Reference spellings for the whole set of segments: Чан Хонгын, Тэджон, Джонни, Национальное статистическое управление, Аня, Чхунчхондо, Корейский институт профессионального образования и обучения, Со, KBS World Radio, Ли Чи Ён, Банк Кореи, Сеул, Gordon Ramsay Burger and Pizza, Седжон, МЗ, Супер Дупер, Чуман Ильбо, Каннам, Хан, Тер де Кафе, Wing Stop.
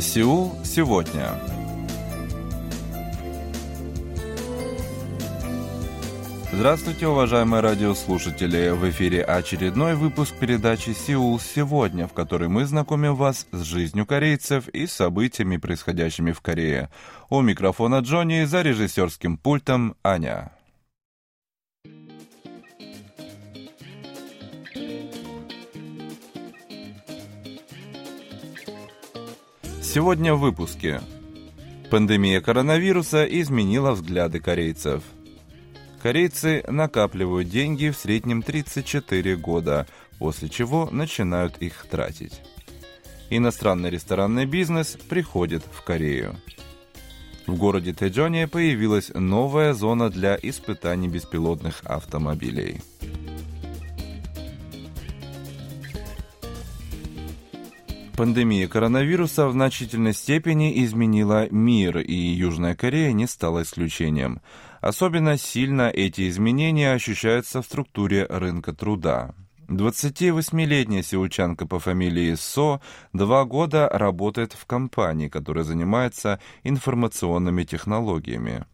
Сеул сегодня. Здравствуйте, уважаемые радиослушатели! В эфире очередной выпуск передачи «Сеул сегодня», в которой мы знакомим вас с жизнью корейцев и событиями, происходящими в Корее. У микрофона Джонни, за режиссерским пультом Аня. Сегодня в выпуске. Пандемия коронавируса изменила взгляды корейцев. Корейцы накапливают деньги в среднем 34 года, после чего начинают их тратить. Иностранный ресторанный бизнес приходит в Корею. В городе Тэджоне появилась новая зона для испытаний беспилотных автомобилей. Пандемия коронавируса в значительной степени изменила мир, и Южная Корея не стала исключением. Особенно сильно эти изменения ощущаются в структуре рынка труда. 28-летняя сеульчанка по фамилии Со 2 года работает в компании, которая занимается информационными технологиями.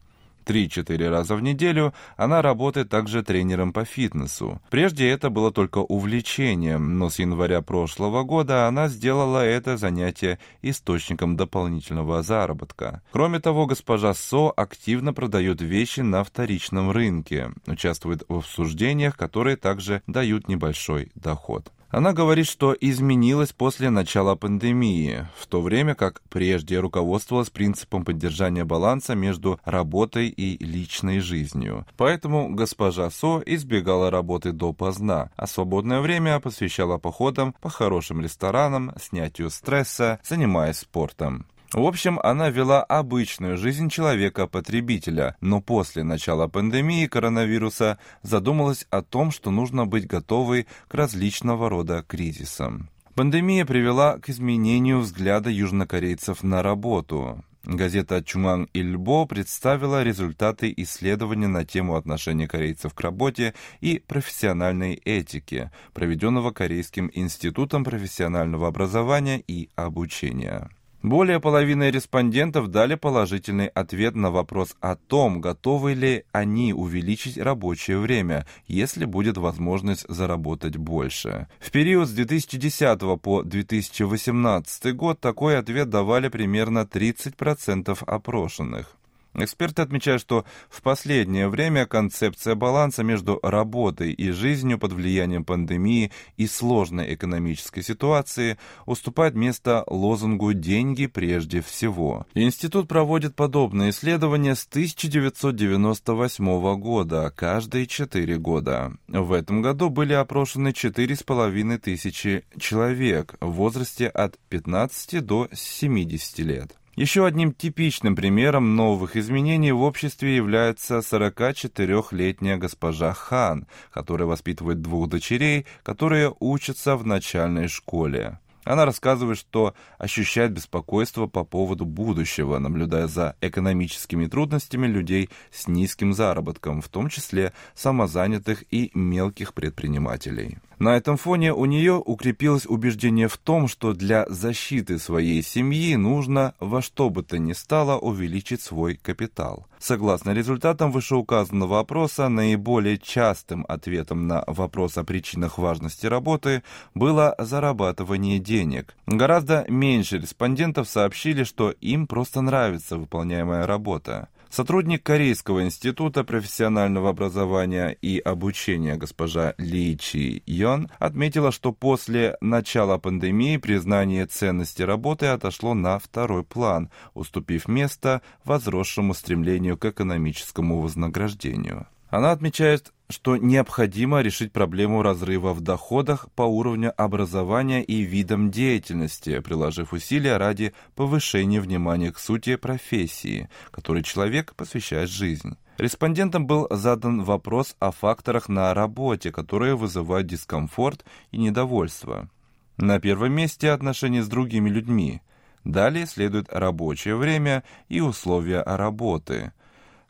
3-4 раза в неделю она работает также тренером по фитнесу. Прежде это было только увлечением, но с января прошлого года она сделала это занятие источником дополнительного заработка. Кроме того, госпожа Со активно продает вещи на вторичном рынке, участвует в обсуждениях, которые также дают небольшой доход. Она говорит, что изменилась после начала пандемии, в то время как прежде руководствовалась принципом поддержания баланса между работой и личной жизнью. Поэтому госпожа Со избегала работы допоздна, а свободное время посвящала походам по хорошим ресторанам, снятию стресса, занимаясь спортом. В общем, она вела обычную жизнь человека-потребителя, но после начала пандемии коронавируса задумалась о том, что нужно быть готовой к различного рода кризисам. Пандемия привела к изменению взгляда южнокорейцев на работу. Газета «Чуман Ильбо» представила результаты исследования на тему отношения корейцев к работе и профессиональной этике, проведенного Корейским институтом профессионального образования и обучения. Более половины респондентов дали положительный ответ на вопрос о том, готовы ли они увеличить рабочее время, если будет возможность заработать больше. В период с 2010 по 2018 год такой ответ давали примерно 30% опрошенных. Эксперты отмечают, что в последнее время концепция баланса между работой и жизнью под влиянием пандемии и сложной экономической ситуации уступает место лозунгу «деньги прежде всего». Институт проводит подобные исследования с 1998 года, каждые 4 года. В этом году были опрошены 4,5 тысячи человек в возрасте от 15 до 70 лет. Еще одним типичным примером новых изменений в обществе является 44-летняя госпожа Хан, которая воспитывает 2 дочерей, которые учатся в начальной школе. Она рассказывает, что ощущает беспокойство по поводу будущего, наблюдая за экономическими трудностями людей с низким заработком, в том числе самозанятых и мелких предпринимателей. На этом фоне у нее укрепилось убеждение в том, что для защиты своей семьи нужно во что бы то ни стало увеличить свой капитал. Согласно результатам вышеуказанного опроса, наиболее частым ответом на вопрос о причинах важности работы было зарабатывание денег. Гораздо меньше респондентов сообщили, что им просто нравится выполняемая работа. Сотрудник Корейского института профессионального образования и обучения госпожа Ли Чи Ён отметила, что после начала пандемии признание ценности работы отошло на второй план, уступив место возросшему стремлению к экономическому вознаграждению. Она отмечает, что необходимо решить проблему разрыва в доходах по уровню образования и видам деятельности, приложив усилия ради повышения внимания к сути профессии, которой человек посвящает жизнь. Респондентам был задан вопрос о факторах на работе, которые вызывают дискомфорт и недовольство. На первом месте отношения с другими людьми. Далее следует рабочее время и условия работы.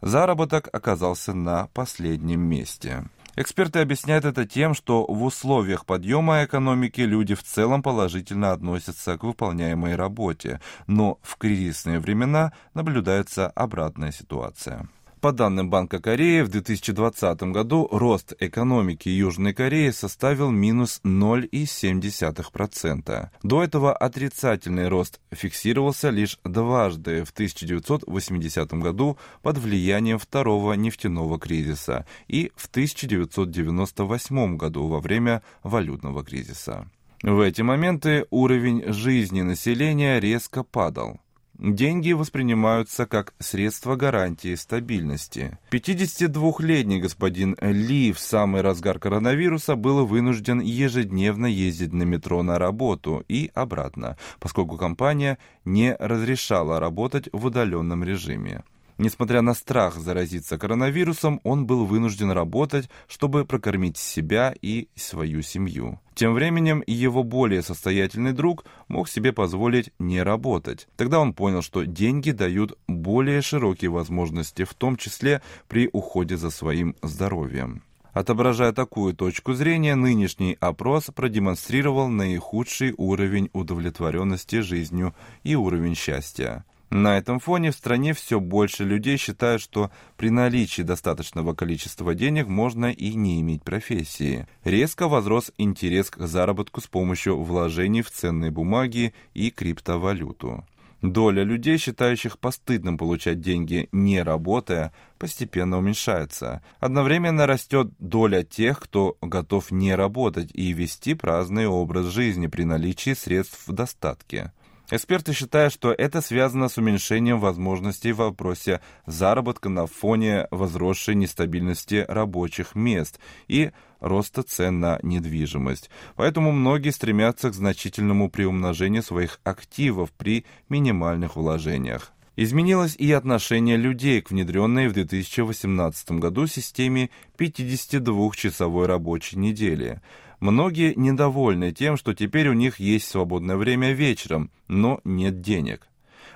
Заработок оказался на последнем месте. Эксперты объясняют это тем, что в условиях подъема экономики люди в целом положительно относятся к выполняемой работе, но в кризисные времена наблюдается обратная ситуация. По данным Банка Кореи, в 2020 году рост экономики Южной Кореи составил минус 0,7%. До этого отрицательный рост фиксировался лишь дважды в 1980 году под влиянием второго нефтяного кризиса и в 1998 году во время валютного кризиса. В эти моменты уровень жизни населения резко падал. Деньги воспринимаются как средство гарантии стабильности. 52-летний господин Ли в самый разгар коронавируса был вынужден ежедневно ездить на метро на работу и обратно, поскольку компания не разрешала работать в удаленном режиме. Несмотря на страх заразиться коронавирусом, он был вынужден работать, чтобы прокормить себя и свою семью. Тем временем его более состоятельный друг мог себе позволить не работать. Тогда он понял, что деньги дают более широкие возможности, в том числе при уходе за своим здоровьем. Отображая такую точку зрения, нынешний опрос продемонстрировал наихудший уровень удовлетворенности жизнью и уровень счастья. На этом фоне в стране все больше людей считают, что при наличии достаточного количества денег можно и не иметь профессии. Резко возрос интерес к заработку с помощью вложений в ценные бумаги и криптовалюту. Доля людей, считающих постыдным получать деньги не работая, постепенно уменьшается. Одновременно растет доля тех, кто готов не работать и вести праздный образ жизни при наличии средств в достатке. Эксперты считают, что это связано с уменьшением возможностей в вопросе заработка на фоне возросшей нестабильности рабочих мест и роста цен на недвижимость. Поэтому многие стремятся к значительному приумножению своих активов при минимальных вложениях. Изменилось и отношение людей к внедренной в 2018 году системе 52-часовой рабочей недели. Многие недовольны тем, что теперь у них есть свободное время вечером, но нет денег.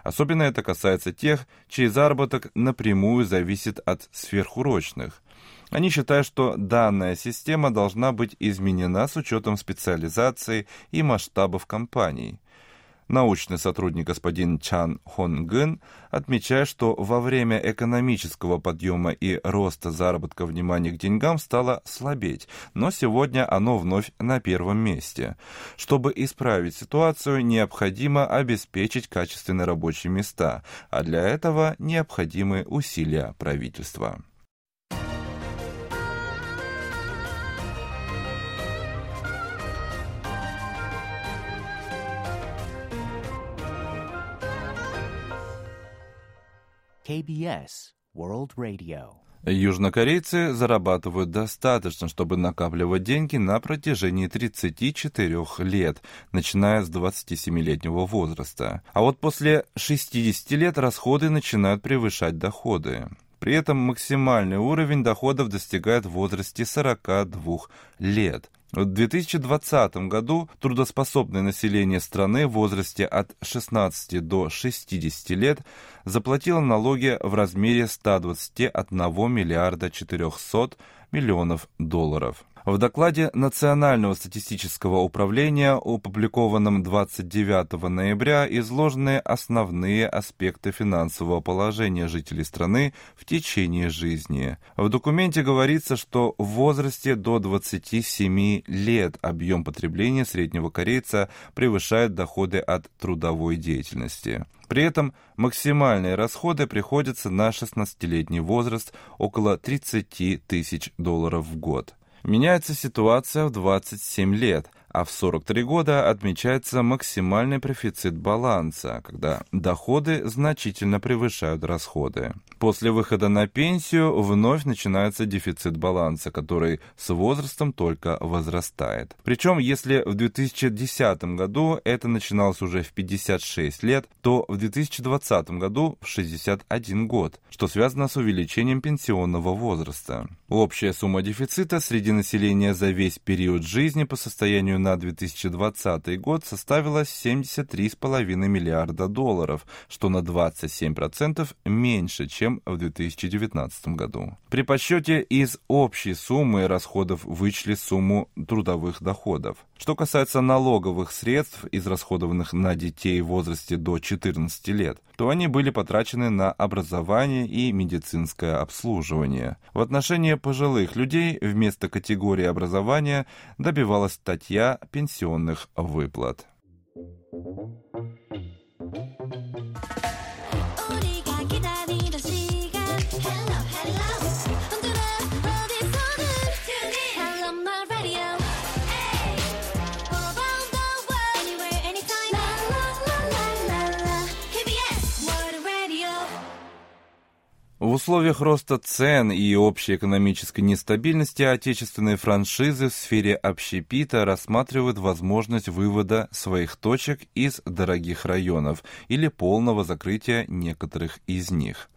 Особенно это касается тех, чей заработок напрямую зависит от сверхурочных. Они считают, что данная система должна быть изменена с учетом специализации и масштабов компаний. Научный сотрудник господин Чан Хонгын отмечает, что во время экономического подъема и роста заработка внимания к деньгам стало слабеть, но сегодня оно вновь на первом месте. Чтобы исправить ситуацию, необходимо обеспечить качественные рабочие места, а для этого необходимы усилия правительства. KBS World Radio. Южнокорейцы зарабатывают достаточно, чтобы накапливать деньги на протяжении 34 лет, начиная с 27-летнего возраста. А вот после 60 лет расходы начинают превышать доходы. При этом максимальный уровень доходов достигает в возрасте 42 лет. В 2020 году трудоспособное население страны в возрасте от 16 до 60 лет заплатило налоги в размере 121 миллиарда 400 миллионов долларов. В докладе Национального статистического управления, опубликованном 29 ноября, изложены основные аспекты финансового положения жителей страны в течение жизни. В документе говорится, что в возрасте до 27 лет объем потребления среднего корейца превышает доходы от трудовой деятельности. При этом максимальные расходы приходятся на 16-летний возраст около 30 тысяч долларов в год. Меняется ситуация в 27 лет, а в 43 года отмечается максимальный профицит баланса, когда доходы значительно превышают расходы. После выхода на пенсию вновь начинается дефицит баланса, который с возрастом только возрастает. Причем, если в 2010 году это начиналось уже в 56 лет, то в 2020 году в 61 год, что связано с увеличением пенсионного возраста. Общая сумма дефицита среди населения за весь период жизни по состоянию стоимостью на 2020 год составила $73,5 миллиарда, что на 27% меньше, чем в 2019 году. При подсчете из общей суммы расходов вычли сумму трудовых доходов. Что касается налоговых средств, израсходованных на детей в возрасте до 14 лет, то они были потрачены на образование и медицинское обслуживание. В отношении пожилых людей вместо категории образования добивалась статья пенсионных выплат. В условиях роста цен и общей экономической нестабильности отечественные франшизы в сфере общепита рассматривают возможность вывода своих точек из дорогих районов или полного закрытия некоторых из них.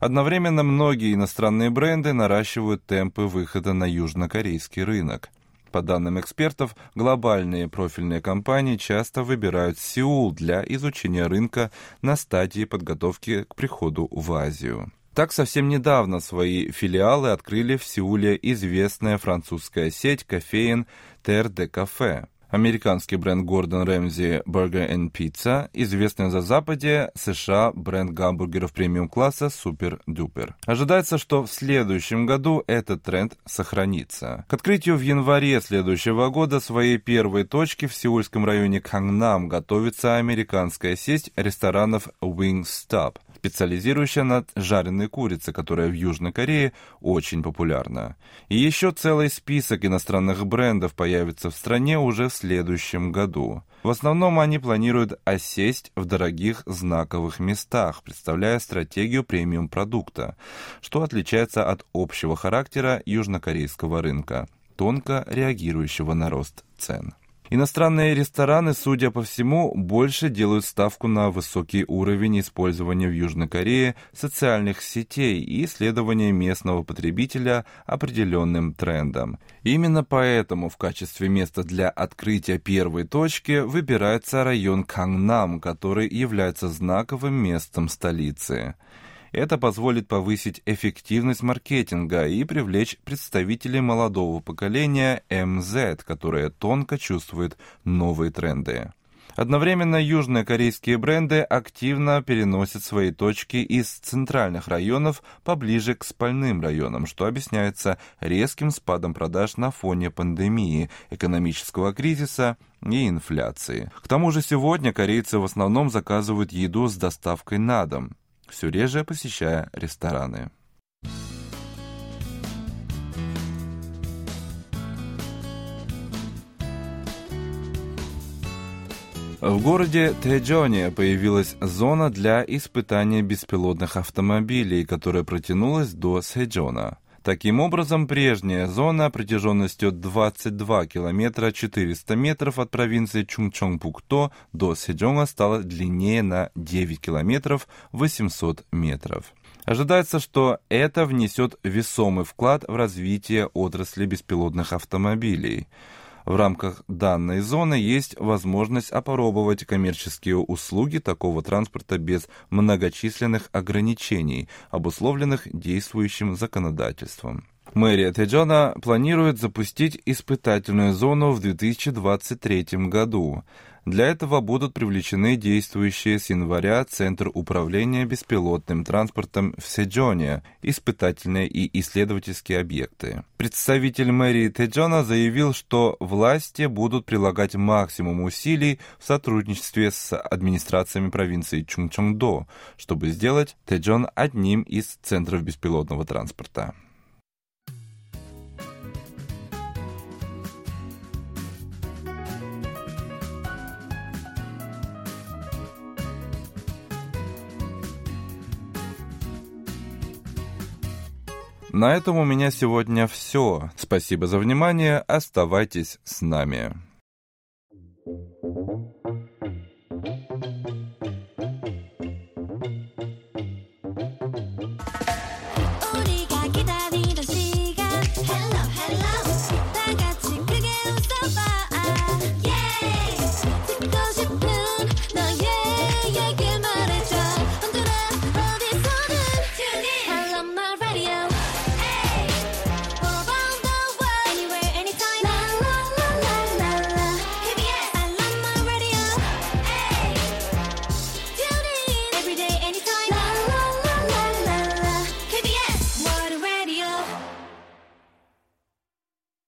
Одновременно многие иностранные бренды наращивают темпы выхода на южнокорейский рынок. По данным экспертов, глобальные профильные компании часто выбирают Сеул для изучения рынка на стадии подготовки к приходу в Азию. Так, совсем недавно свои филиалы открыли в Сеуле известная французская сеть кофеен «Тер де Кафе», американский бренд Gordon Ramsay Burger and Pizza, известный за Западе США бренд гамбургеров премиум-класса «Супер Дупер». Ожидается, что в следующем году этот тренд сохранится. К открытию в январе следующего года своей первой точки в сеульском районе Каннам готовится американская сеть ресторанов Wing Stop, специализирующая на жареной курице, которая в Южной Корее очень популярна. И еще целый список иностранных брендов появится в стране уже в следующем году. В основном они планируют осесть в дорогих знаковых местах, представляя стратегию премиум-продукта, что отличается от общего характера южнокорейского рынка, тонко реагирующего на рост цен. Иностранные рестораны, судя по всему, больше делают ставку на высокий уровень использования в Южной Корее социальных сетей и исследования местного потребителя определенным трендом. Именно поэтому в качестве места для открытия первой точки выбирается район Каннам, который является знаковым местом столицы. Это позволит повысить эффективность маркетинга и привлечь представителей молодого поколения МЗ, которые тонко чувствуют новые тренды. Одновременно южнокорейские бренды активно переносят свои точки из центральных районов поближе к спальным районам, что объясняется резким спадом продаж на фоне пандемии, экономического кризиса и инфляции. К тому же сегодня корейцы в основном заказывают еду с доставкой на дом, все реже посещая рестораны. В городе Тэджоне появилась зона для испытания беспилотных автомобилей, которая протянулась до Седжона. Таким образом, прежняя зона протяженностью 22 километра 400 метров от провинции Чхунчхондо до Седжона стала длиннее на 9 километров 800 метров. Ожидается, что это внесет весомый вклад в развитие отрасли беспилотных автомобилей. В рамках данной зоны есть возможность опробовать коммерческие услуги такого транспорта без многочисленных ограничений, обусловленных действующим законодательством. Мэрия Тэджона планирует запустить испытательную зону в 2023 году. Для этого будут привлечены действующие с января Центр управления беспилотным транспортом в Седжоне, испытательные и исследовательские объекты. Представитель мэрии Тэджона заявил, что власти будут прилагать максимум усилий в сотрудничестве с администрациями провинции Чхунчхондо, чтобы сделать Тэджон одним из центров беспилотного транспорта. На этом у меня сегодня все. Спасибо за внимание. Оставайтесь с нами.